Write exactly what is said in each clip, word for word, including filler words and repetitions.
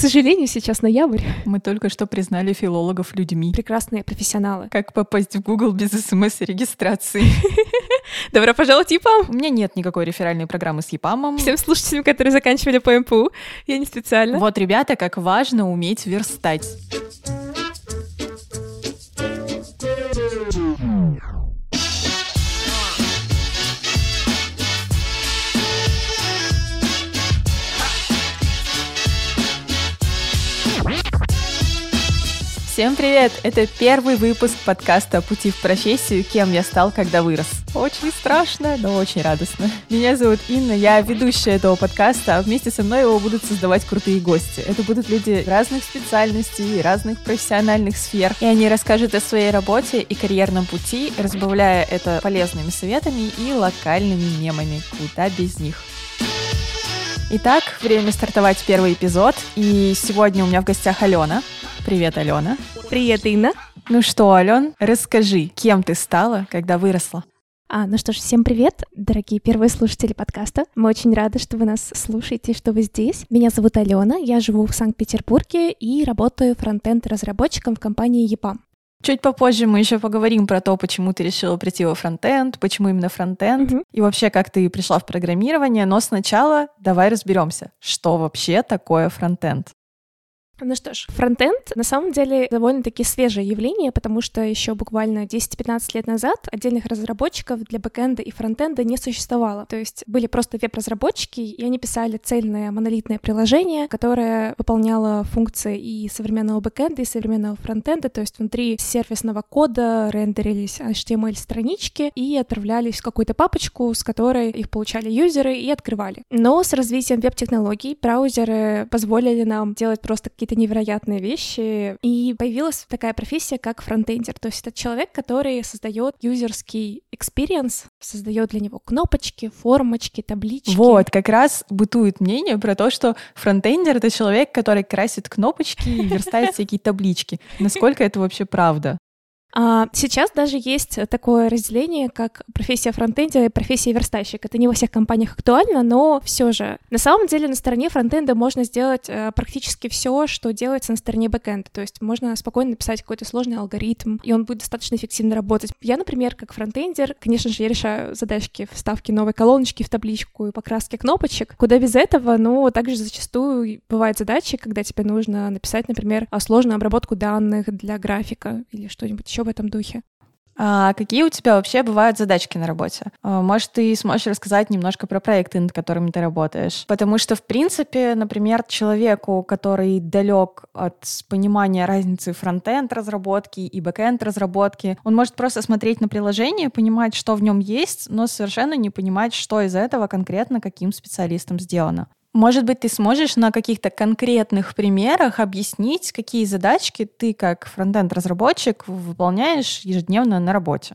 сожалению, сейчас ноябрь. Мы только что признали филологов людьми. Прекрасные профессионалы. Как попасть в Google без смс-регистрации? Добро пожаловать в ЕПАМ! У меня нет никакой реферальной программы с ЕПАМом. Всем слушателям, которые заканчивали по МПУ, я не специально. Вот, ребята, как важно уметь верстать. Всем привет! Это первый выпуск подкаста «Пути в профессию. Кем я стал, когда вырос». Очень страшно, но очень радостно. Меня зовут Инна, я ведущая этого подкаста, а вместе со мной его будут создавать крутые гости. Это будут люди разных специальностей, разных профессиональных сфер, и они расскажут о своей работе и карьерном пути, разбавляя это полезными советами и локальными мемами. Куда без них? Итак, время стартовать первый эпизод, и сегодня у меня в гостях Алёна. Привет, Алёна. Привет, Инна. Ну что, Алён, расскажи, кем ты стала, когда выросла? А, ну что ж, всем привет, дорогие первые слушатели подкаста. Мы очень рады, что вы нас слушаете, что вы здесь. Меня зовут Алёна, я живу в Санкт-Петербурге и работаю фронтенд-разработчиком в компании и пэ а эм. Чуть попозже мы еще поговорим про то, почему ты решила прийти во фронтенд, почему именно фронтенд, mm-hmm. и вообще, как ты пришла в программирование. Но сначала давай разберемся, что вообще такое фронтенд. Ну что ж, фронтенд на самом деле довольно-таки свежее явление, потому что еще буквально десять-пятнадцать лет назад отдельных разработчиков для бэкэнда и фронтенда не существовало. То есть были просто веб-разработчики, и они писали цельное монолитное приложение, которое выполняло функции и современного бэкэнда, и современного фронтенда. То есть внутри сервисного кода рендерились эйч ти эм эль-странички и отправлялись в какую-то папочку, с которой их получали юзеры и открывали. Но с развитием веб-технологий браузеры позволили нам делать просто какие-то невероятные вещи, и появилась такая профессия, как фронтендер, то есть это человек, который создает юзерский экспириенс, создает для него кнопочки, формочки, таблички. Вот, как раз бытует мнение про то, что фронтендер — это человек, который красит кнопочки и верстает всякие таблички. Насколько это вообще правда? А сейчас даже есть такое разделение, как профессия фронтендера и профессия верстальщика. Это не во всех компаниях актуально, но все же. На самом деле на стороне фронтенда можно сделать практически все, что делается на стороне бэкенда. То есть можно спокойно написать какой-то сложный алгоритм, и он будет достаточно эффективно работать. Я, например, как фронтендер, конечно же, я решаю задачки вставки новой колоночки в табличку и покраски кнопочек. Куда без этого, но также зачастую бывают задачи, когда тебе нужно написать, например, сложную обработку данных для графика или что-нибудь еще в этом духе. А какие у тебя вообще бывают задачки на работе? Может, ты сможешь рассказать немножко про проекты, над которыми ты работаешь? Потому что, в принципе, например, человеку, который далек от понимания разницы фронтенд-разработки и бэкенд-разработки, он может просто смотреть на приложение, понимать, что в нем есть, но совершенно не понимать, что из этого конкретно каким специалистом сделано. Может быть, ты сможешь на каких-то конкретных примерах объяснить, какие задачки ты, как фронтенд-разработчик, выполняешь ежедневно на работе?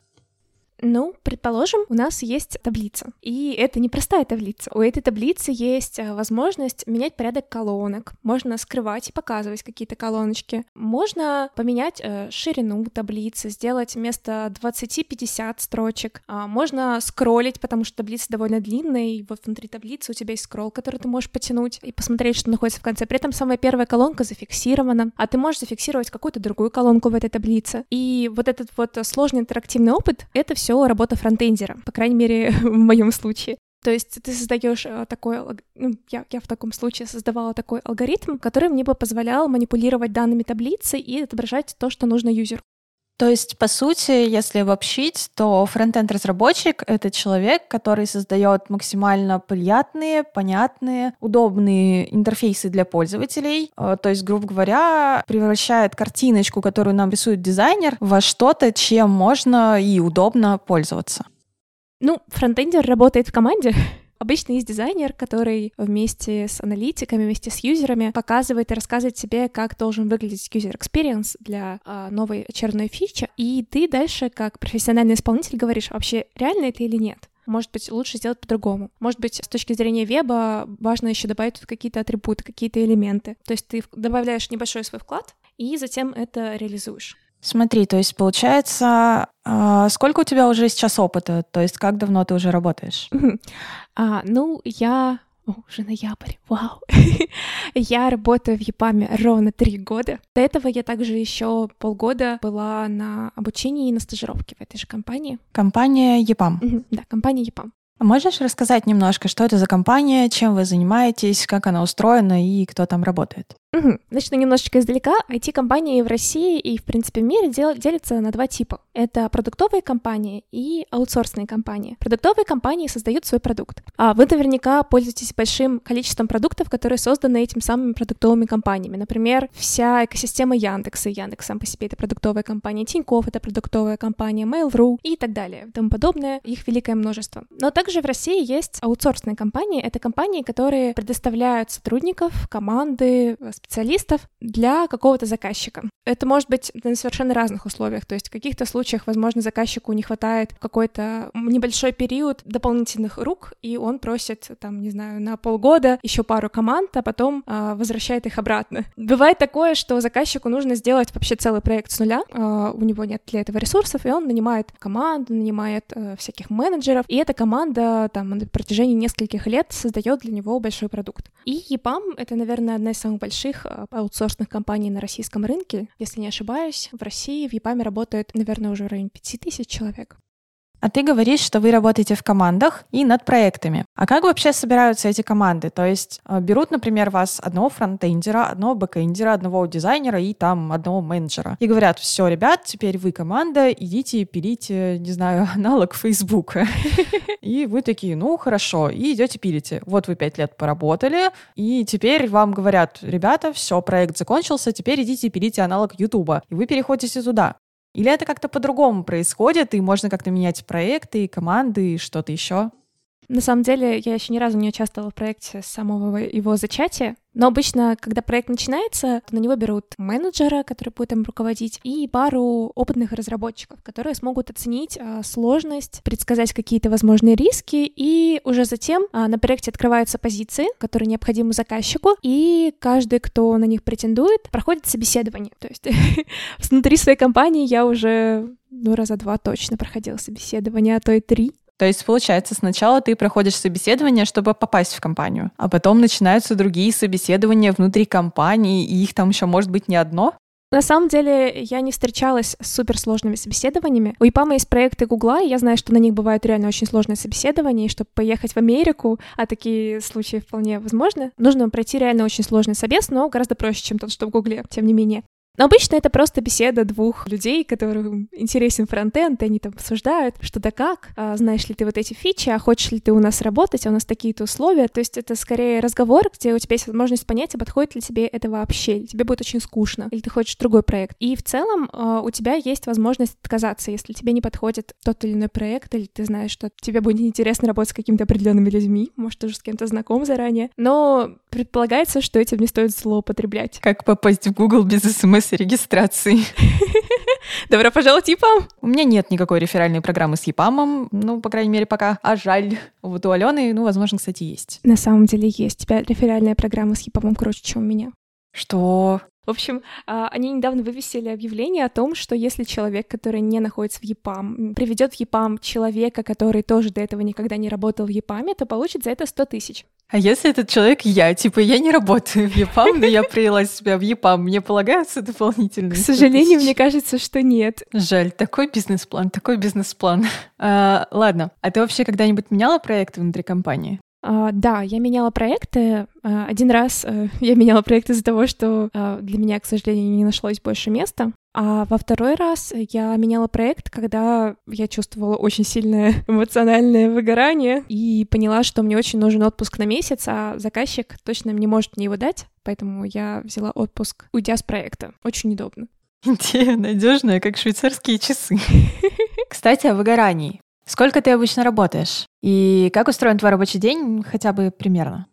Ну, предположим, у нас есть таблица. И это не простая таблица. У этой таблицы есть возможность менять порядок колонок. Можно скрывать и показывать какие-то колоночки. Можно поменять э, ширину таблицы, сделать вместо двадцать-пятьдесят строчек. А можно скроллить, потому что таблица довольно длинная, и вот внутри таблицы у тебя есть скролл, который ты можешь потянуть и посмотреть, что находится в конце. При этом самая первая колонка зафиксирована, а ты можешь зафиксировать какую-то другую колонку в этой таблице. И вот этот вот сложный интерактивный опыт — это все Все работа фронтендера, по крайней мере, в моем случае. То есть ты создаешь такой, ну, я, я в таком случае создавала такой алгоритм, который мне бы позволял манипулировать данными таблицы и отображать то, что нужно юзеру. То есть, по сути, если обобщить, то фронтенд-разработчик — это человек, который создает максимально приятные, понятные, удобные интерфейсы для пользователей. То есть, грубо говоря, превращает картиночку, которую нам рисует дизайнер, во что-то, чем можно и удобно пользоваться. Ну, фронтендер работает в команде. Обычно есть дизайнер, который вместе с аналитиками, вместе с юзерами показывает и рассказывает тебе, как должен выглядеть user experience для э, новой очередной фичи, и ты дальше, как профессиональный исполнитель, говоришь, вообще реально это или нет. Может быть, лучше сделать по-другому. Может быть, с точки зрения веба важно еще добавить тут какие-то атрибуты, какие-то элементы. То есть ты добавляешь небольшой свой вклад, и затем это реализуешь. Смотри, то есть получается, э, сколько у тебя уже сейчас опыта? То есть как давно ты уже работаешь? Uh-huh. А, ну, я О, уже ноябрь, вау. Я работаю в и пам ровно три года. До этого я также еще полгода была на обучении и на стажировке в этой же компании. Компания и пам. Mm-hmm. Да, компания и пам. А можешь рассказать немножко, что это за компания, чем вы занимаетесь, как она устроена и кто там работает? Угу. Начну немножечко издалека. ай ти-компании в России и, в принципе, в мире дел- делятся на два типа. Это продуктовые компании и аутсорсные компании. Продуктовые компании создают свой продукт. А вы наверняка пользуетесь большим количеством продуктов, которые созданы этими самыми продуктовыми компаниями. Например, вся экосистема Яндекса. Яндекс сам по себе — это продуктовая компания. Тинькофф — это продуктовая компания. Mail.ru и так далее. И тому подобное. Их великое множество. Но также в России есть аутсорсные компании. Это компании, которые предоставляют сотрудников, команды, специалистов для какого-то заказчика. Это может быть на совершенно разных условиях, то есть в каких-то случаях, возможно, заказчику не хватает какой-то небольшой период дополнительных рук, и он просит, там, не знаю, на полгода еще пару команд, а потом э, возвращает их обратно. Бывает такое, что заказчику нужно сделать вообще целый проект с нуля, э, у него нет для этого ресурсов, и он нанимает команду, нанимает э, всяких менеджеров, и эта команда там на протяжении нескольких лет создает для него большой продукт. И и пам — это, наверное, одна из самых больших аутсорсных компаний на российском рынке. Если не ошибаюсь, в России в и пам работает, наверное, уже в районе пяти тысяч человек. А ты говоришь, что вы работаете в командах и над проектами. А как вообще собираются эти команды? То есть берут, например, вас одного фронтендера, одного бэкэндера, одного дизайнера и там одного менеджера. И говорят: все, ребят, теперь вы команда, идите и пилите, не знаю, аналог Фейсбука. И вы такие: ну, хорошо, и идете пилите. Вот вы пять лет поработали, и теперь вам говорят: ребята, все, проект закончился, теперь идите и пилите аналог Ютуба. И вы переходите туда. Или это как-то по-другому происходит, и можно как-то менять проекты, команды и что-то еще? На самом деле, я еще ни разу не участвовала в проекте с самого его зачатия. Но обычно, когда проект начинается, то на него берут менеджера, который будет им руководить, и пару опытных разработчиков, которые смогут оценить а, сложность, предсказать какие-то возможные риски, и уже затем а, на проекте открываются позиции, которые необходимы заказчику, и каждый, кто на них претендует, проходит собеседование. То есть внутри своей компании я уже ну, раза два точно проходила собеседование, а то и три. То есть, получается, сначала ты проходишь собеседование, чтобы попасть в компанию, а потом начинаются другие собеседования внутри компании, и их там еще может быть не одно? На самом деле, я не встречалась с суперсложными собеседованиями. У и пам есть проекты Гугла, и я знаю, что на них бывают реально очень сложные собеседования, и чтобы поехать в Америку, а такие случаи вполне возможны, нужно пройти реально очень сложный собес, но гораздо проще, чем тот, что в Гугле, тем не менее. Но обычно это просто беседа двух людей, которым интересен фронтенд, и они там обсуждают, что да как, а знаешь ли ты вот эти фичи, а хочешь ли ты у нас работать, а у нас такие-то условия. То есть это скорее разговор, где у тебя есть возможность понять, а подходит ли тебе это вообще, или тебе будет очень скучно, или ты хочешь другой проект. И в целом у тебя есть возможность отказаться, если тебе не подходит тот или иной проект, или ты знаешь, что тебе будет неинтересно работать с какими-то определенными людьми, может, ты уже с кем-то знаком заранее, но предполагается, что этим не стоит злоупотреблять. Как попасть в Google без смс регистрации. Добро пожаловать в и пам! У меня нет никакой реферальной программы с и пам, ну, по крайней мере, пока. А жаль. Вот у Алёны, ну, возможно, кстати, есть. На самом деле есть. У тебя реферальная программа с и пам круче, чем у меня. Что? В общем, они недавно вывесили объявление о том, что если человек, который не находится в и пам, приведет в и пам человека, который тоже до этого никогда не работал в и пам, то получит за это сто тысяч. А если этот человек я? Типа, я не работаю в и пам, но я привела себя в и пам. Мне полагаются дополнительные К сожалению, мне кажется, что нет. Жаль, такой бизнес-план, такой бизнес-план. А, ладно, а ты вообще когда-нибудь меняла проекты внутри компании? Uh, да, я меняла проекты. Uh, один раз uh, я меняла проекты из-за того, что uh, для меня, к сожалению, не нашлось больше места. А во второй раз я меняла проект, когда я чувствовала очень сильное эмоциональное выгорание и поняла, что мне очень нужен отпуск на месяц, а заказчик точно не может мне его дать, поэтому я взяла отпуск, уйдя с проекта. Очень удобно. Идея надежная, как швейцарские часы. Кстати, о выгорании. Сколько ты обычно работаешь? И как устроен твой рабочий день, хотя бы примерно?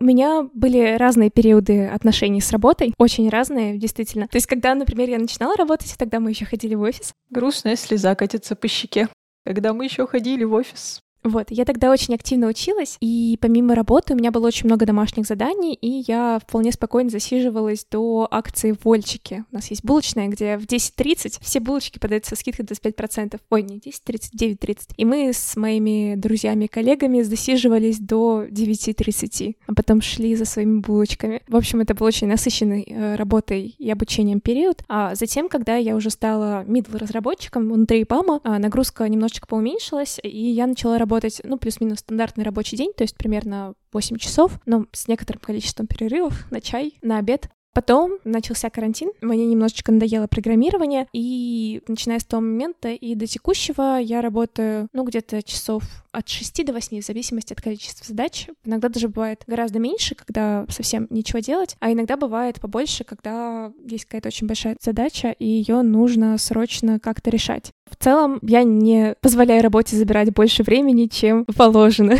У меня были разные периоды отношений с работой, очень разные, действительно. То есть, когда, например, я начинала работать, тогда мы еще ходили в офис. Грустная слеза катится по щеке. Когда мы еще ходили в офис. Вот, я тогда очень активно училась, и помимо работы у меня было очень много домашних заданий, и я вполне спокойно засиживалась до акции «Вольчики». У нас есть булочная, где в десять тридцать все булочки подаются со скидкой двадцать пять процентов. Ой, не десять тридцать, девять тридцать. И мы с моими друзьями и коллегами засиживались до девять тридцать, а потом шли за своими булочками. В общем, это был очень насыщенный работой и обучением период. А затем, когда я уже стала middle-разработчиком внутри ИПАМа, нагрузка немножечко поуменьшилась, и я начала работать работать, ну, плюс-минус стандартный рабочий день, то есть примерно восемь часов, но с некоторым количеством перерывов на чай, на обед. Потом начался карантин, мне немножечко надоело программирование, и начиная с того момента и до текущего я работаю, ну, где-то часов от шести до восьми, в зависимости от количества задач. Иногда даже бывает гораздо меньше, когда совсем ничего делать, а иногда бывает побольше, когда есть какая-то очень большая задача, и ее нужно срочно как-то решать. В целом я не позволяю работе забирать больше времени, чем положено.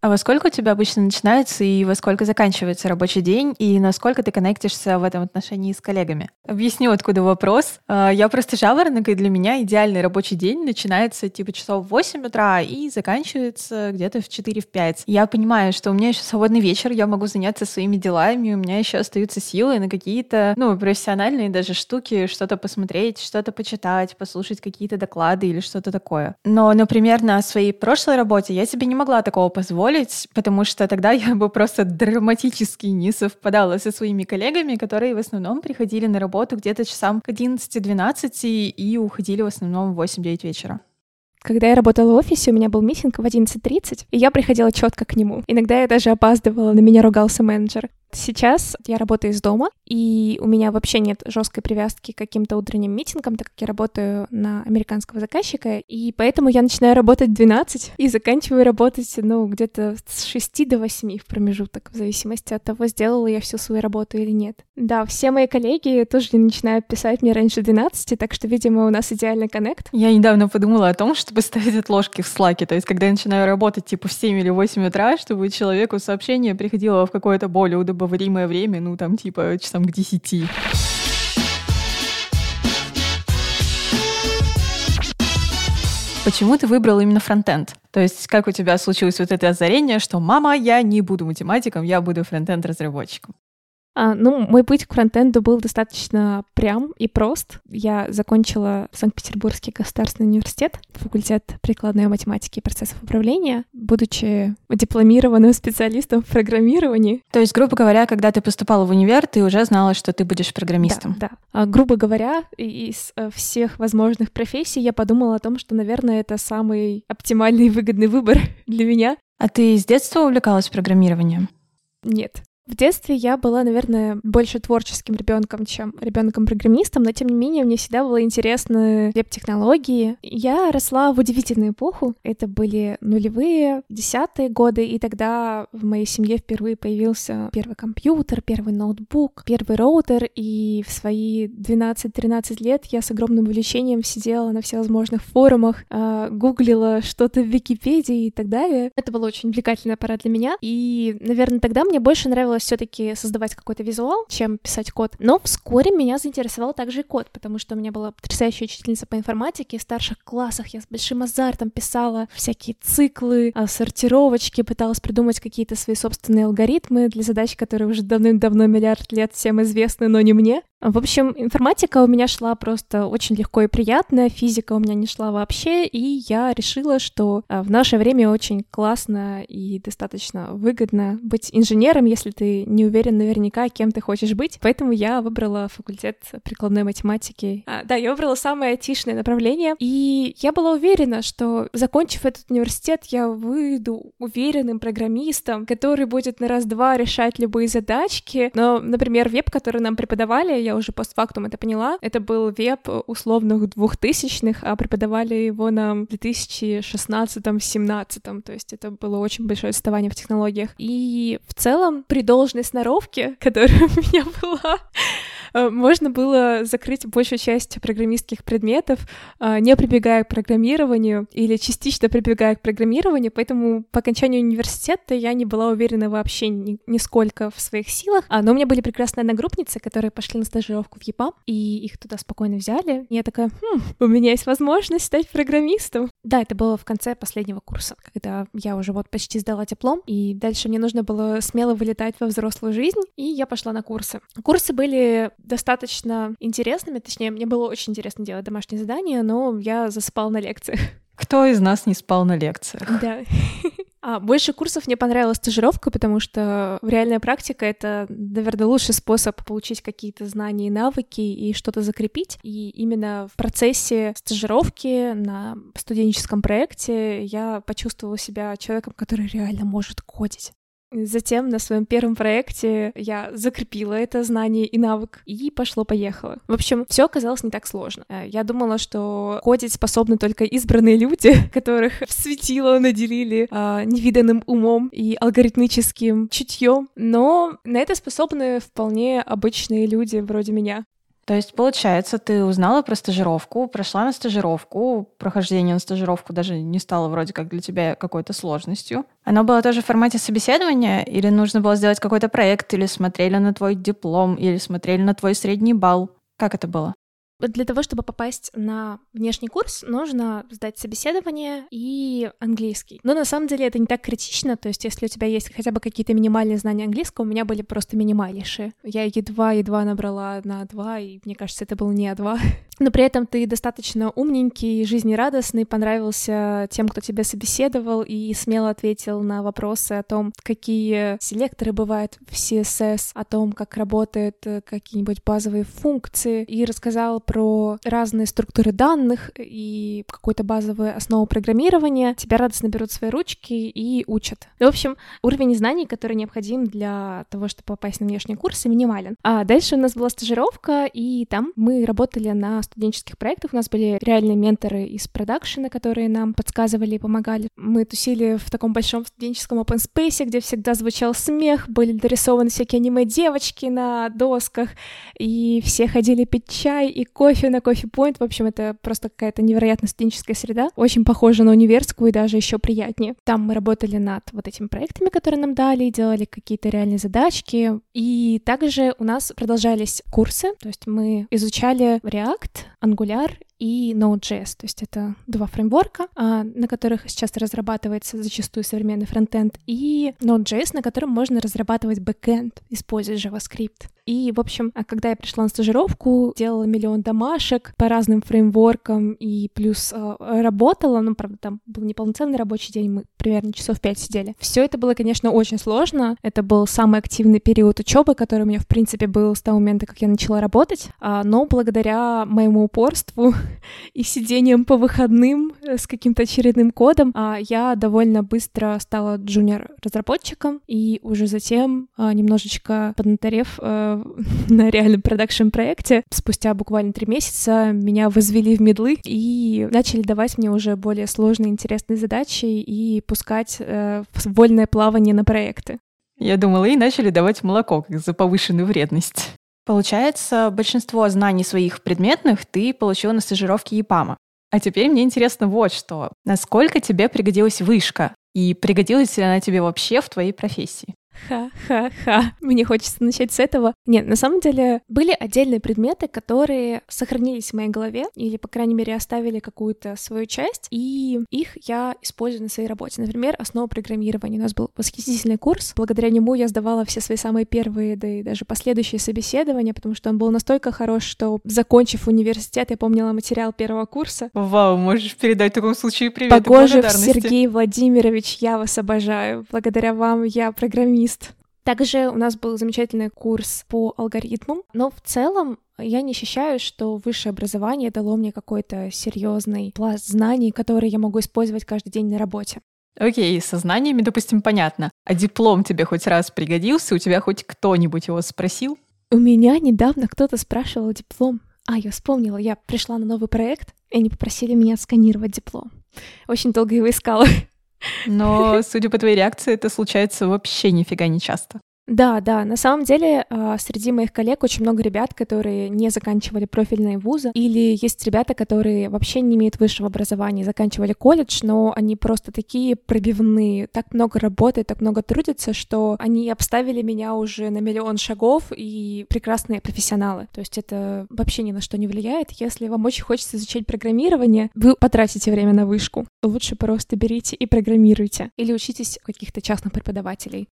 А во сколько у тебя обычно начинается и во сколько заканчивается рабочий день, и насколько ты коннектишься в этом отношении с коллегами? Объясню, откуда вопрос. Я просто жаворонок, и для меня идеальный рабочий день начинается типа часов в восемь утра и заканчивается где-то в четыре-пять. Я понимаю, что у меня еще свободный вечер, я могу заняться своими делами, у меня еще остаются силы на какие-то, ну, профессиональные даже штуки, что-то посмотреть, что-то почитать, послушать какие-то доклады или что-то такое. Но, например, на своей прошлой работе я себе не могла такого позволить, потому что тогда я бы просто драматически не совпадала со своими коллегами, которые в основном приходили на работу где-то часам к одиннадцати-двенадцати и уходили в основном в восемь-девять вечера. Когда я работала в офисе, у меня был митинг в одиннадцать тридцать, и я приходила четко к нему. Иногда я даже опаздывала, на меня ругался менеджер. Сейчас я работаю из дома, и у меня вообще нет жесткой привязки к каким-то утренним митингам, так как я работаю на американского заказчика, и поэтому я начинаю работать в двенадцать и заканчиваю работать, ну, где-то с шести до восьми в промежуток, в зависимости от того, сделала я всю свою работу или нет. Да, все мои коллеги тоже не начинают писать мне раньше двенадцати, так что, видимо, у нас идеальный коннект. Я недавно подумала о том, чтобы ставить отложки в Slack'е, то есть, когда я начинаю работать типа в семь или восемь утра, чтобы человеку сообщение приходило в какое-то более удовольствие, обговоримое время, ну, там, типа, часам к десяти. Почему ты выбрал именно фронтенд? То есть как у тебя случилось вот это озарение, что «мама, я не буду математиком, я буду фронтенд-разработчиком»? А, ну, мой путь к фронтенду был достаточно прям и прост. Я закончила Санкт-Петербургский государственный университет, факультет прикладной математики и процессов управления, будучи дипломированным специалистом в программировании. То есть, грубо говоря, когда ты поступала в универ, ты уже знала, что ты будешь программистом? Да, да. А, грубо говоря, из всех возможных профессий я подумала о том, что, наверное, это самый оптимальный и выгодный выбор для меня. А ты с детства увлекалась программированием? Нет. В детстве я была, наверное, больше творческим ребенком, чем ребенком-программистом, но тем не менее мне всегда было интересны веб-технологии. Я росла в удивительную эпоху. Это были нулевые, десятые годы, и тогда в моей семье впервые появился первый компьютер, первый ноутбук, первый роутер, и в свои двенадцать-тринадцать лет я с огромным увлечением сидела на всевозможных форумах, гуглила что-то в Википедии и так далее. Это была очень увлекательная пора для меня, и, наверное, тогда мне больше нравилось все-таки создавать какой-то визуал, чем писать код. Но вскоре меня заинтересовал также и код, потому что у меня была потрясающая учительница по информатике. В старших классах я с большим азартом писала всякие циклы, сортировочки, пыталась придумать какие-то свои собственные алгоритмы для задач, которые уже давным-давно, миллиард лет всем известны, но не мне. В общем, информатика у меня шла просто очень легко и приятно, физика у меня не шла вообще, и я решила, что в наше время очень классно и достаточно выгодно быть инженером, если ты не уверен наверняка, кем ты хочешь быть. Поэтому я выбрала факультет прикладной математики. А, да, я выбрала самое айтишное направление, и я была уверена, что, закончив этот университет, я выйду уверенным программистом, который будет на раз-два решать любые задачки. Но, например, веб, который нам преподавали, я уже постфактум это поняла, это был веб условных двухтысячных, а преподавали его нам в две тысячи шестнадцатом-семнадцатом, то есть это было очень большое отставание в технологиях. И в целом при должной сноровке, которая у меня была, можно было закрыть большую часть программистских предметов, не прибегая к программированию или частично прибегая к программированию, поэтому по окончанию университета я не была уверена вообще ни, нисколько в своих силах, но у меня были прекрасные одногруппницы, которые пошли на стажировку в и пэ а эм, и их туда спокойно взяли, и я такая, хм, у меня есть возможность стать программистом. Да, это было в конце последнего курса, когда я уже вот почти сдала диплом, и дальше мне нужно было смело вылетать во взрослую жизнь, и я пошла на курсы. Курсы были достаточно интересными, точнее, мне было очень интересно делать домашние задания, но я засыпала на лекциях. Кто из нас не спал на лекциях? Да. А, больше курсов мне понравилась стажировка, потому что реальная практика — это, наверное, лучший способ получить какие-то знания и навыки и что-то закрепить. И именно в процессе стажировки на студенческом проекте я почувствовала себя человеком, который реально может кодить. Затем на своем первом проекте я закрепила это знание и навык, и пошло-поехало. В общем, все оказалось не так сложно. Я думала, что кодить способны только избранные люди, которых светило наделили а, невиданным умом и алгоритмическим чутьем, но на это способны вполне обычные люди вроде меня. То есть, получается, ты узнала про стажировку, прошла на стажировку, прохождение на стажировку даже не стало вроде как для тебя какой-то сложностью. Оно было тоже в формате собеседования? Или нужно было сделать какой-то проект, или смотрели на твой диплом, или смотрели на твой средний балл? Как это было? Для того, чтобы попасть на внешний курс, нужно сдать собеседование и английский. Но на самом деле это не так критично, то есть если у тебя есть хотя бы какие-то минимальные знания английского, у меня были просто минимальнейшие. Я едва-едва набрала на А два, и мне кажется, это был не А два. Но при этом ты достаточно умненький, жизнерадостный, понравился тем, кто тебя собеседовал, и смело ответил на вопросы о том, какие селекторы бывают в си эс эс, о том, как работают какие-нибудь базовые функции, и рассказал про разные структуры данных и какую-то базовую основу программирования. Тебя радостно берут свои ручки и учат. В общем, уровень знаний, который необходим для того, чтобы попасть на внешние курсы, минимален. А дальше у нас была стажировка, и там мы работали на студенческих проектах. У нас были реальные менторы из продакшена, которые нам подсказывали и помогали. Мы тусили в таком большом студенческом open space, где всегда звучал смех, были дорисованы всякие аниме-девочки на досках, и все ходили пить чай и кофе на кофе-пойнт. В общем, это просто какая-то невероятная студенческая среда, очень похожа на универскую и даже еще приятнее. Там мы работали над вот этими проектами, которые нам дали, делали какие-то реальные задачки, и также у нас продолжались курсы, то есть мы изучали React, Angular и Node.js, то есть это два фреймворка, на которых сейчас разрабатывается зачастую современный фронтенд, и Node.js, на котором можно разрабатывать бэкэнд, используя JavaScript. И, в общем, когда я пришла на стажировку, делала миллион домашек по разным фреймворкам и плюс работала, ну, правда, там был неполноценный рабочий день, мы примерно часов пять сидели. Все это было, конечно, очень сложно, это был самый активный период учебы, который у меня, в принципе, был с того момента, как я начала работать, но благодаря моему упорству и сидением по выходным с каким-то очередным кодом, я довольно быстро стала джуниор-разработчиком, и уже затем, немножечко поднаторев на реальном продакшн-проекте, спустя буквально три месяца меня возвели в мидлы и начали давать мне уже более сложные, интересные задачи и пускать в вольное плавание на проекты. Я думала, и начали давать молоко, как за повышенную вредность. Получается, большинство знаний своих предметных ты получила на стажировке и пэ а эм. А теперь мне интересно вот что. Насколько тебе пригодилась вышка? И пригодилась ли она тебе вообще в твоей профессии? Ха-ха-ха. Мне хочется начать с этого. Нет, на самом деле были отдельные предметы, которые сохранились в моей голове или, по крайней мере, оставили какую-то свою часть, и их я использую на своей работе. Например, основы программирования. У нас был восхитительный курс. Благодаря нему я сдавала все свои самые первые, да и даже последующие собеседования, потому что он был настолько хорош, что, закончив университет, я помнила материал первого курса. Вау, можешь передать в таком случае привет и благодарности. Погожев Сергей Владимирович, я вас обожаю. Благодаря вам я программист. Также у нас был замечательный курс по алгоритмам, но в целом я не ощущаю, что высшее образование дало мне какой-то серьезный пласт знаний, которые я могу использовать каждый день на работе. Окей, со знаниями, допустим, понятно. А диплом тебе хоть раз пригодился? У тебя хоть кто-нибудь его спросил? У меня недавно кто-то спрашивал диплом. А, я вспомнила, я пришла на новый проект, и они попросили меня отсканировать диплом. Очень долго его искала. Но, судя по твоей реакции, это случается вообще нифига не часто. Да, да, на самом деле среди моих коллег очень много ребят, которые не заканчивали профильные вузы, или есть ребята, которые вообще не имеют высшего образования, заканчивали колледж, но они просто такие пробивные, так много работают, так много трудятся, что они обставили меня уже на миллион шагов и прекрасные профессионалы. То есть это вообще ни на что не влияет. Если вам очень хочется изучать программирование, вы потратите время на вышку. Лучше просто берите и программируйте. Или учитесь у каких-то частных преподавателей.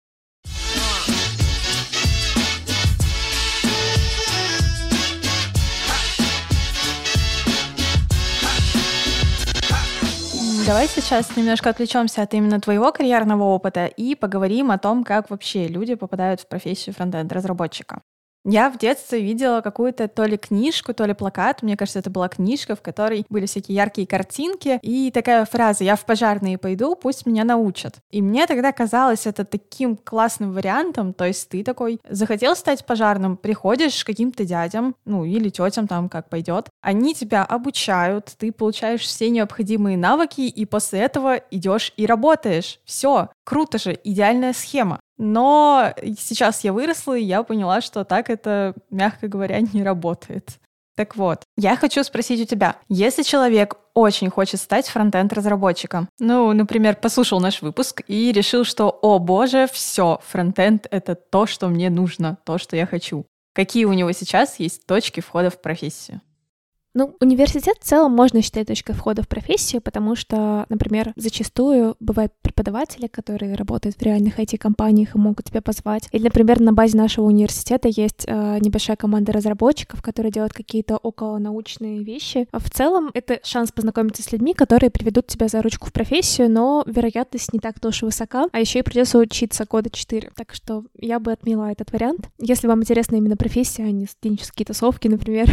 Давай сейчас немножко отвлечемся от именно твоего карьерного опыта и поговорим о том, как вообще люди попадают в профессию фронтенд-разработчика. Я в детстве видела какую-то то ли книжку, то ли плакат. Мне кажется, это была книжка, в которой были всякие яркие картинки. И такая фраза «Я в пожарные пойду, пусть меня научат». И мне тогда казалось это таким классным вариантом. То есть ты такой захотел стать пожарным, приходишь к каким-то дядям, ну или тетям там как пойдет. Они тебя обучают, ты получаешь все необходимые навыки, и после этого идешь и работаешь. Все, круто же, идеальная схема. Но сейчас я выросла, и я поняла, что так это, мягко говоря, не работает. Так вот, я хочу спросить у тебя, если человек очень хочет стать фронтенд-разработчиком, ну, например, послушал наш выпуск и решил, что, о боже, все, фронтенд — это то, что мне нужно, то, что я хочу. Какие у него сейчас есть точки входа в профессию? Ну, университет в целом можно считать точкой входа в профессию, потому что, например, зачастую бывают преподаватели, которые работают в реальных ай ти-компаниях и могут тебя позвать. Или, например, на базе нашего университета есть э, небольшая команда разработчиков, которые делают какие-то околонаучные вещи. В целом это шанс познакомиться с людьми, которые приведут тебя за ручку в профессию, но вероятность не так-то уж и высока, а еще и придется учиться года четыре. Так что я бы отмела этот вариант. Если вам интересна именно профессия, а не студенческие тусовки, например...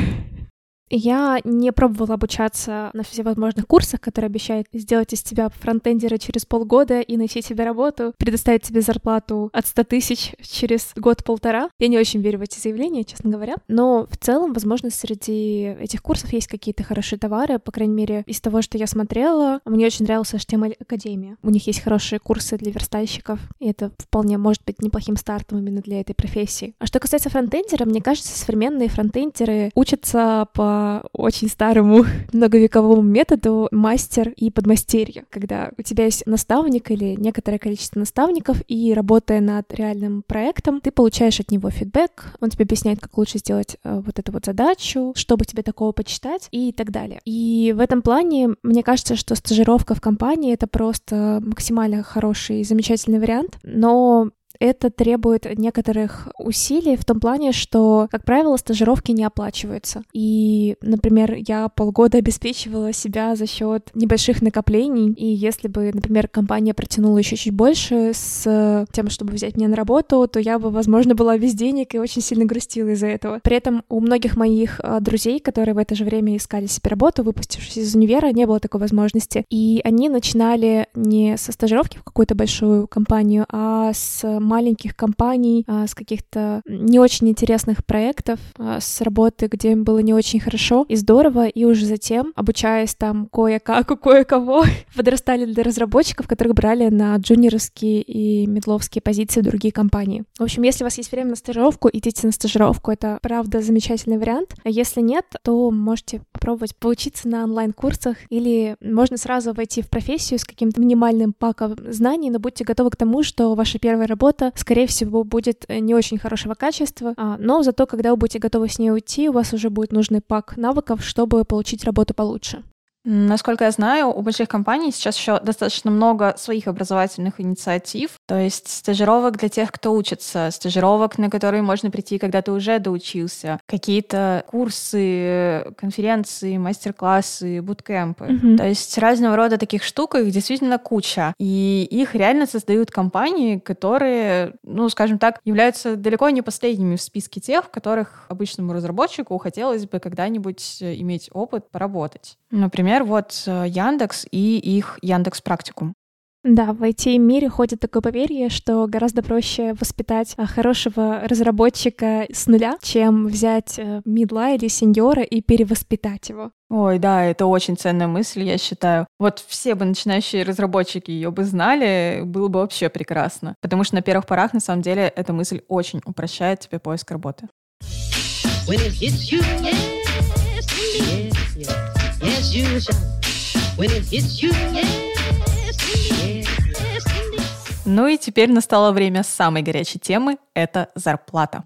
Я не пробовала обучаться на всевозможных курсах, которые обещают сделать из тебя фронтендера через полгода и найти себе работу, предоставить тебе зарплату от сто тысяч через год-полтора. Я не очень верю в эти заявления, честно говоря. Но в целом, возможно, среди этих курсов есть какие-то хорошие товары. По крайней мере, из того, что я смотрела, мне очень нравился эйч ти эм эль Академия. У них есть хорошие курсы для верстальщиков, и это вполне может быть неплохим стартом именно для этой профессии. А что касается фронтендера, мне кажется, современные фронтендеры учатся по очень старому многовековому методу мастер и подмастерье, когда у тебя есть наставник или некоторое количество наставников, и работая над реальным проектом, ты получаешь от него фидбэк, он тебе объясняет, как лучше сделать вот эту вот задачу, чтобы тебе такого почитать и так далее. И в этом плане мне кажется, что стажировка в компании — это просто максимально хороший и замечательный вариант, но это требует некоторых усилий в том плане, что, как правило, стажировки не оплачиваются. И, например, я полгода обеспечивала себя за счет небольших накоплений. И если бы, например, компания протянула еще чуть больше с тем, чтобы взять меня на работу, то я бы, возможно, была без денег и очень сильно грустила из-за этого. При этом у многих моих друзей, которые в это же время искали себе работу, выпустившись из универа, не было такой возможности. И они начинали не со стажировки в какую-то большую компанию, а с маленьких компаний, с каких-то не очень интересных проектов, с работы, где им было не очень хорошо и здорово, и уже затем, обучаясь там кое-как у кое-кого, подрастали для разработчиков, которых брали на джуниорские и мидловские позиции в другие компании. В общем, если у вас есть время на стажировку, идите на стажировку, это правда замечательный вариант. А если нет, то можете попробовать поучиться на онлайн-курсах, или можно сразу войти в профессию с каким-то минимальным паком знаний, но будьте готовы к тому, что ваша первая работа скорее всего, будет не очень хорошего качества, но зато, когда вы будете готовы с ней уйти, у вас уже будет нужный пак навыков, чтобы получить работу получше. Насколько я знаю, у больших компаний сейчас еще достаточно много своих образовательных инициатив, то есть стажировок для тех, кто учится, стажировок, на которые можно прийти, когда ты уже доучился, какие-то курсы, конференции, мастер-классы, буткемпы. Mm-hmm. То есть разного рода таких штук, их действительно куча. И их реально создают компании, которые, ну, скажем так, являются далеко не последними в списке тех, в которых обычному разработчику хотелось бы когда-нибудь иметь опыт поработать. Например, вот Яндекс и их Яндекс Практикум. Да, в ай ти-мире ходит такое поверье, что гораздо проще воспитать хорошего разработчика с нуля, чем взять мидла или сеньора и перевоспитать его. Ой, да, это очень ценная мысль, я считаю. Вот все бы начинающие разработчики ее бы знали, было бы вообще прекрасно. Потому что на первых порах, на самом деле, эта мысль очень упрощает тебе поиск работы. Ну и теперь настало время самой горячей темы – это зарплата.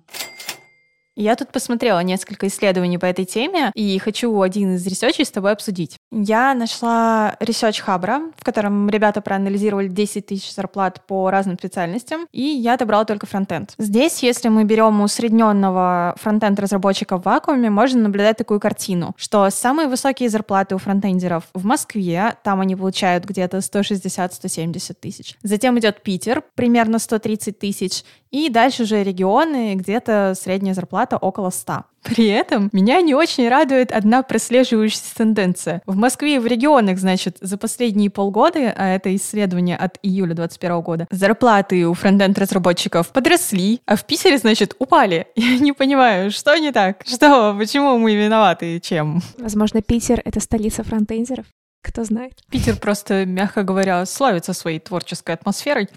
Я тут посмотрела несколько исследований по этой теме и хочу один из ресерчей с тобой обсудить. Я нашла ресерч Хабра, в котором ребята проанализировали десять тысяч зарплат по разным специальностям, и я отобрала только фронтенд. Здесь, если мы берем усредненного фронтенд-разработчика в вакууме, можно наблюдать такую картину, что самые высокие зарплаты у фронтендеров в Москве, там они получают где-то сто шестьдесят - сто семьдесят тысяч. Затем идет Питер, примерно сто тридцать тысяч, и дальше уже регионы, где-то средняя зарплата около ста. При этом меня не очень радует одна прослеживающаяся тенденция. В Москве и в регионах, значит, за последние полгода, а это исследование от июля двадцать первого года, зарплаты у фронтенд-разработчиков подросли, а в Питере, значит, упали. Я не понимаю, что не так? Что? Почему мы виноваты? Чем? Возможно, Питер — это столица фронтендеров? Кто знает? Питер просто, мягко говоря, славится своей творческой атмосферой.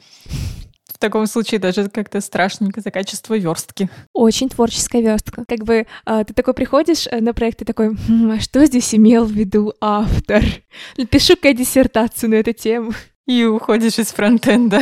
В таком случае даже как-то страшненько за качество верстки. Очень творческая верстка. Как бы э, ты такой приходишь на проект и такой, «М, а что здесь имел в виду автор? Напишу-ка диссертацию на эту тему». И уходишь из фронтенда.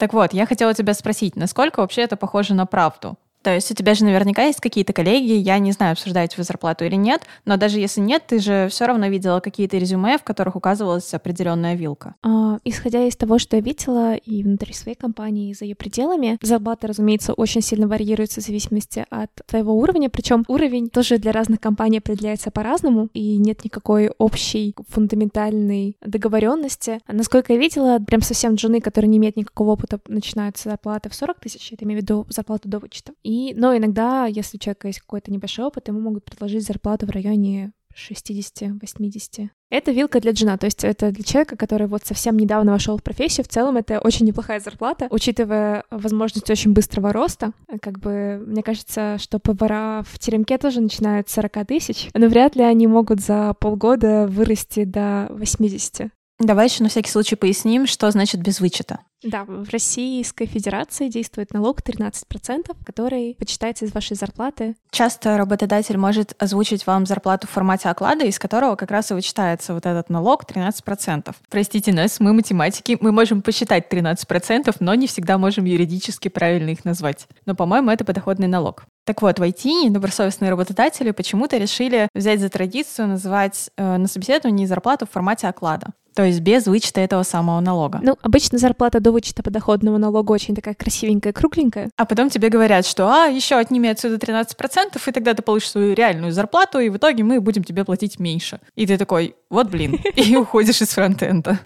Так вот, я хотела тебя спросить, насколько вообще это похоже на правду? То есть у тебя же наверняка есть какие-то коллеги, я не знаю, обсуждаете вы зарплату или нет, но даже если нет, ты же все равно видела какие-то резюме, в которых указывалась определенная вилка. А, исходя из того, что я видела и внутри своей компании, и за ее пределами, зарплаты, разумеется, очень сильно варьируются в зависимости от твоего уровня, причем уровень тоже для разных компаний определяется по-разному, и нет никакой общей фундаментальной договоренности. Насколько я видела, прям совсем джуны, которые не имеют никакого опыта, начинаются зарплаты в сорок тысяч, это имею в виду зарплату до вычета. И, но иногда, если у человека есть какой-то небольшой опыт, ему могут предложить зарплату в районе шестьдесят - восемьдесят. Это вилка для джуна, то есть это для человека, который вот совсем недавно вошел в профессию. В целом это очень неплохая зарплата, учитывая возможность очень быстрого роста. Как бы, мне кажется, что повара в Теремке тоже начинают с сорок тысяч, но вряд ли они могут за полгода вырасти до восьмидесяти. Давай еще на всякий случай поясним, что значит без вычета. Да, в Российской Федерации действует налог тринадцать процентов, который почитается из вашей зарплаты. Часто работодатель может озвучить вам зарплату в формате оклада, из которого как раз и вычитается вот этот налог тринадцать процентов. Простите нас, мы математики, мы можем посчитать тринадцать процентов, но не всегда можем юридически правильно их назвать. Но, по-моему, это подоходный налог. Так вот, в ай ти недобросовестные работодатели почему-то решили взять за традицию называть э, на собеседовании зарплату в формате оклада. То есть без вычета этого самого налога. Ну, обычно зарплата до вычета подоходного налога очень такая красивенькая, кругленькая. А потом тебе говорят, что «а, еще отними отсюда тринадцать процентов, и тогда ты получишь свою реальную зарплату, и в итоге мы будем тебе платить меньше». И ты такой «вот блин», и уходишь из фронтенда.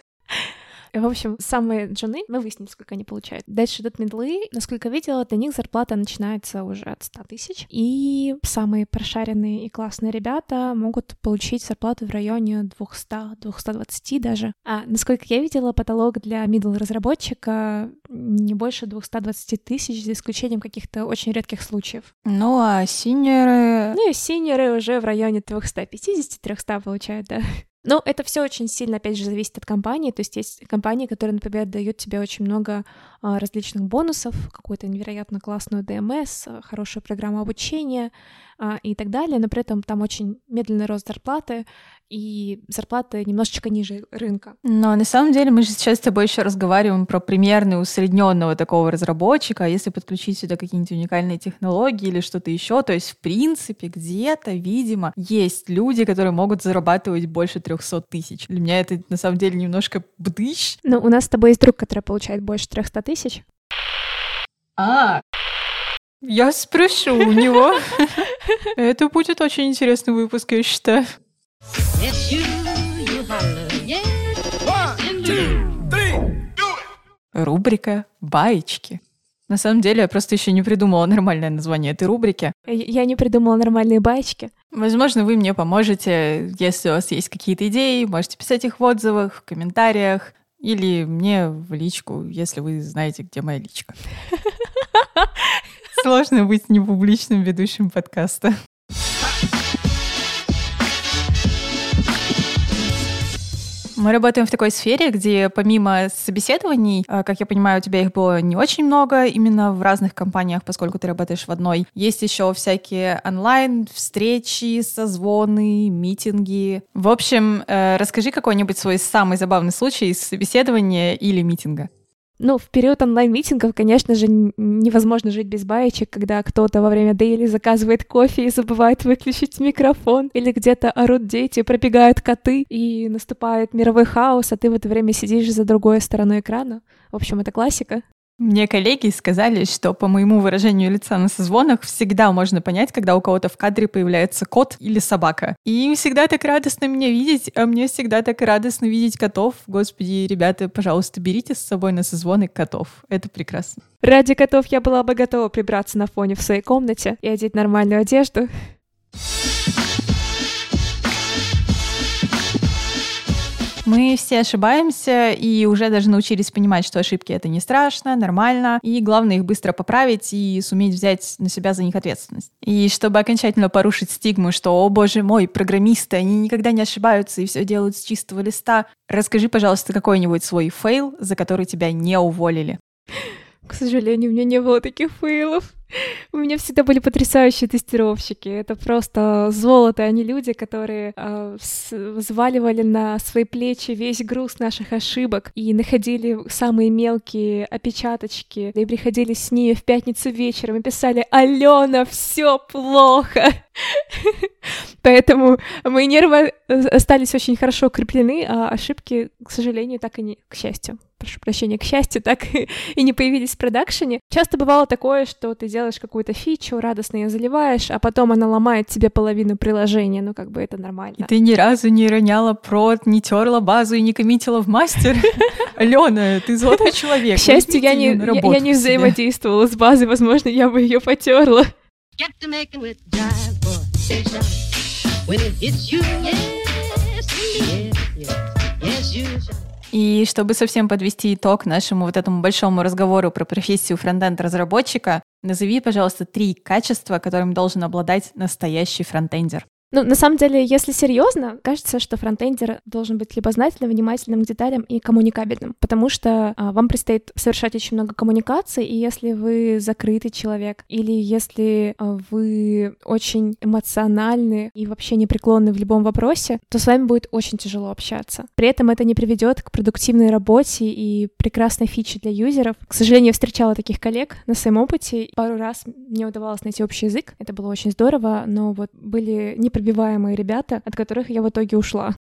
В общем, самые джуны, мы выясним, сколько они получают. Дальше идут мидлы. Насколько я видела, для них зарплата начинается уже от ста тысяч. И самые прошаренные и классные ребята могут получить зарплату в районе двести - двести двадцать даже. А насколько я видела, потолок для мидл-разработчика не больше двести двадцать тысяч, за исключением каких-то очень редких случаев. Ну а синьоры... Ну и синьоры уже в районе двести пятьдесят - триста получают, да. Но это все очень сильно, опять же, зависит от компании. То есть есть компании, которые, например, дают тебе очень много различных бонусов, какую-то невероятно классную ДМС, хорошую программу обучения и так далее, но при этом там очень медленный рост зарплаты, и зарплаты немножечко ниже рынка. Но на самом деле мы же сейчас с тобой еще разговариваем про примерно усредненного такого разработчика, а если подключить сюда какие-нибудь уникальные технологии или что-то еще, то есть в принципе где-то, видимо, есть люди, которые могут зарабатывать больше трехсот тысяч. Для меня это на самом деле немножко бдыщ. Но у нас с тобой есть друг, который получает больше трехсот тысяч. А, я спрошу у него. Это будет очень интересный выпуск, я считаю. Yes, you, you holler. Yes, one, two, three, do it. Рубрика «Баечки». На самом деле, я просто еще не придумала нормальное название этой рубрики. Я не придумала нормальные баечки. Возможно, вы мне поможете, если у вас есть какие-то идеи, можете писать их в отзывах, в комментариях. Или мне в личку, если вы знаете, где моя личка. Сложно быть непубличным ведущим подкаста. Мы работаем в такой сфере, где помимо собеседований, как я понимаю, у тебя их было не очень много именно в разных компаниях, поскольку ты работаешь в одной. Есть еще всякие онлайн-встречи, созвоны, митинги. В общем, расскажи какой-нибудь свой самый забавный случай из собеседования или митинга. Ну, в период онлайн-митингов, конечно же, невозможно жить без баечек, когда кто-то во время дейли заказывает кофе и забывает выключить микрофон, или где-то орут дети, пробегают коты, и наступает мировой хаос, а ты в это время сидишь за другой стороной экрана. В общем, это классика. Мне коллеги сказали, что по моему выражению лица на созвонах всегда можно понять, когда у кого-то в кадре появляется кот или собака. И им всегда так радостно меня видеть, а мне всегда так радостно видеть котов. Господи, ребята, пожалуйста, берите с собой на созвоны котов. Это прекрасно. Ради котов я была бы готова прибраться на фоне в своей комнате и одеть нормальную одежду. Мы все ошибаемся и уже даже научились понимать, что ошибки — это не страшно, нормально, и главное их быстро поправить и суметь взять на себя за них ответственность. И чтобы окончательно порушить стигму, что, о боже мой, программисты, они никогда не ошибаются и все делают с чистого листа, расскажи, пожалуйста, какой-нибудь свой фейл, за который тебя не уволили. К сожалению, у меня не было таких фейлов. У меня всегда были потрясающие тестировщики. Это просто золото, они люди, которые э, взваливали на свои плечи весь груз наших ошибок и находили самые мелкие опечаточки, и приходили с ней в пятницу вечером и писали: «Алёна, все плохо!» Поэтому мои нервы остались очень хорошо укреплены, а ошибки, к сожалению, так и не... К счастью, прошу прощения, к счастью, так и не появились в продакшене. Часто бывало такое, что ты делаешь какую-то фичу, радостно ее заливаешь, а потом она ломает тебе половину приложения, ну как бы это нормально. И ты ни разу не роняла прод, не терла базу и не коммитила в мастер? Алёна, ты золотой человек. К счастью, я не взаимодействовала с базой, возможно, я бы ее потерла. И чтобы совсем подвести итог нашему вот этому большому разговору про профессию фронтенд-разработчика, назови, пожалуйста, три качества, которым должен обладать настоящий фронтендер. Ну, на самом деле, если серьезно, кажется, что фронтендер должен быть любознательным, внимательным к деталям и коммуникабельным, потому что а, вам предстоит совершать очень много коммуникаций, и если вы закрытый человек, или если а, вы очень эмоциональны и вообще непреклонны в любом вопросе, то с вами будет очень тяжело общаться. При этом это не приведет к продуктивной работе и прекрасной фиче для юзеров. К сожалению, я встречала таких коллег на своем опыте. Пару раз мне удавалось найти общий язык, это было очень здорово, но вот были неприятные пробиваемые ребята, от которых я в итоге ушла.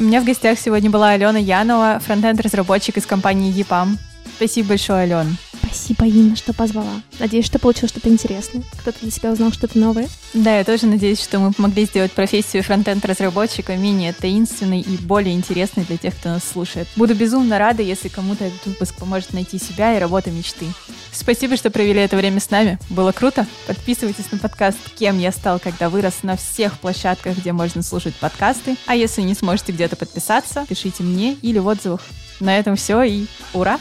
У меня в гостях сегодня была Алёна Янова, фронтенд-разработчик из компании и пам. Спасибо большое, Алён. Спасибо, Инна, что позвала. Надеюсь, что получил что-то интересное. Кто-то для себя узнал что-то новое. Да, я тоже надеюсь, что мы помогли сделать профессию фронтенд-разработчика менее таинственной и более интересной для тех, кто нас слушает. Буду безумно рада, если кому-то этот выпуск поможет найти себя и работу мечты. Спасибо, что провели это время с нами. Было круто. Подписывайтесь на подкаст «Кем я стал, когда вырос» на всех площадках, где можно слушать подкасты. А если не сможете где-то подписаться, пишите мне или в отзывах. На этом все и ура!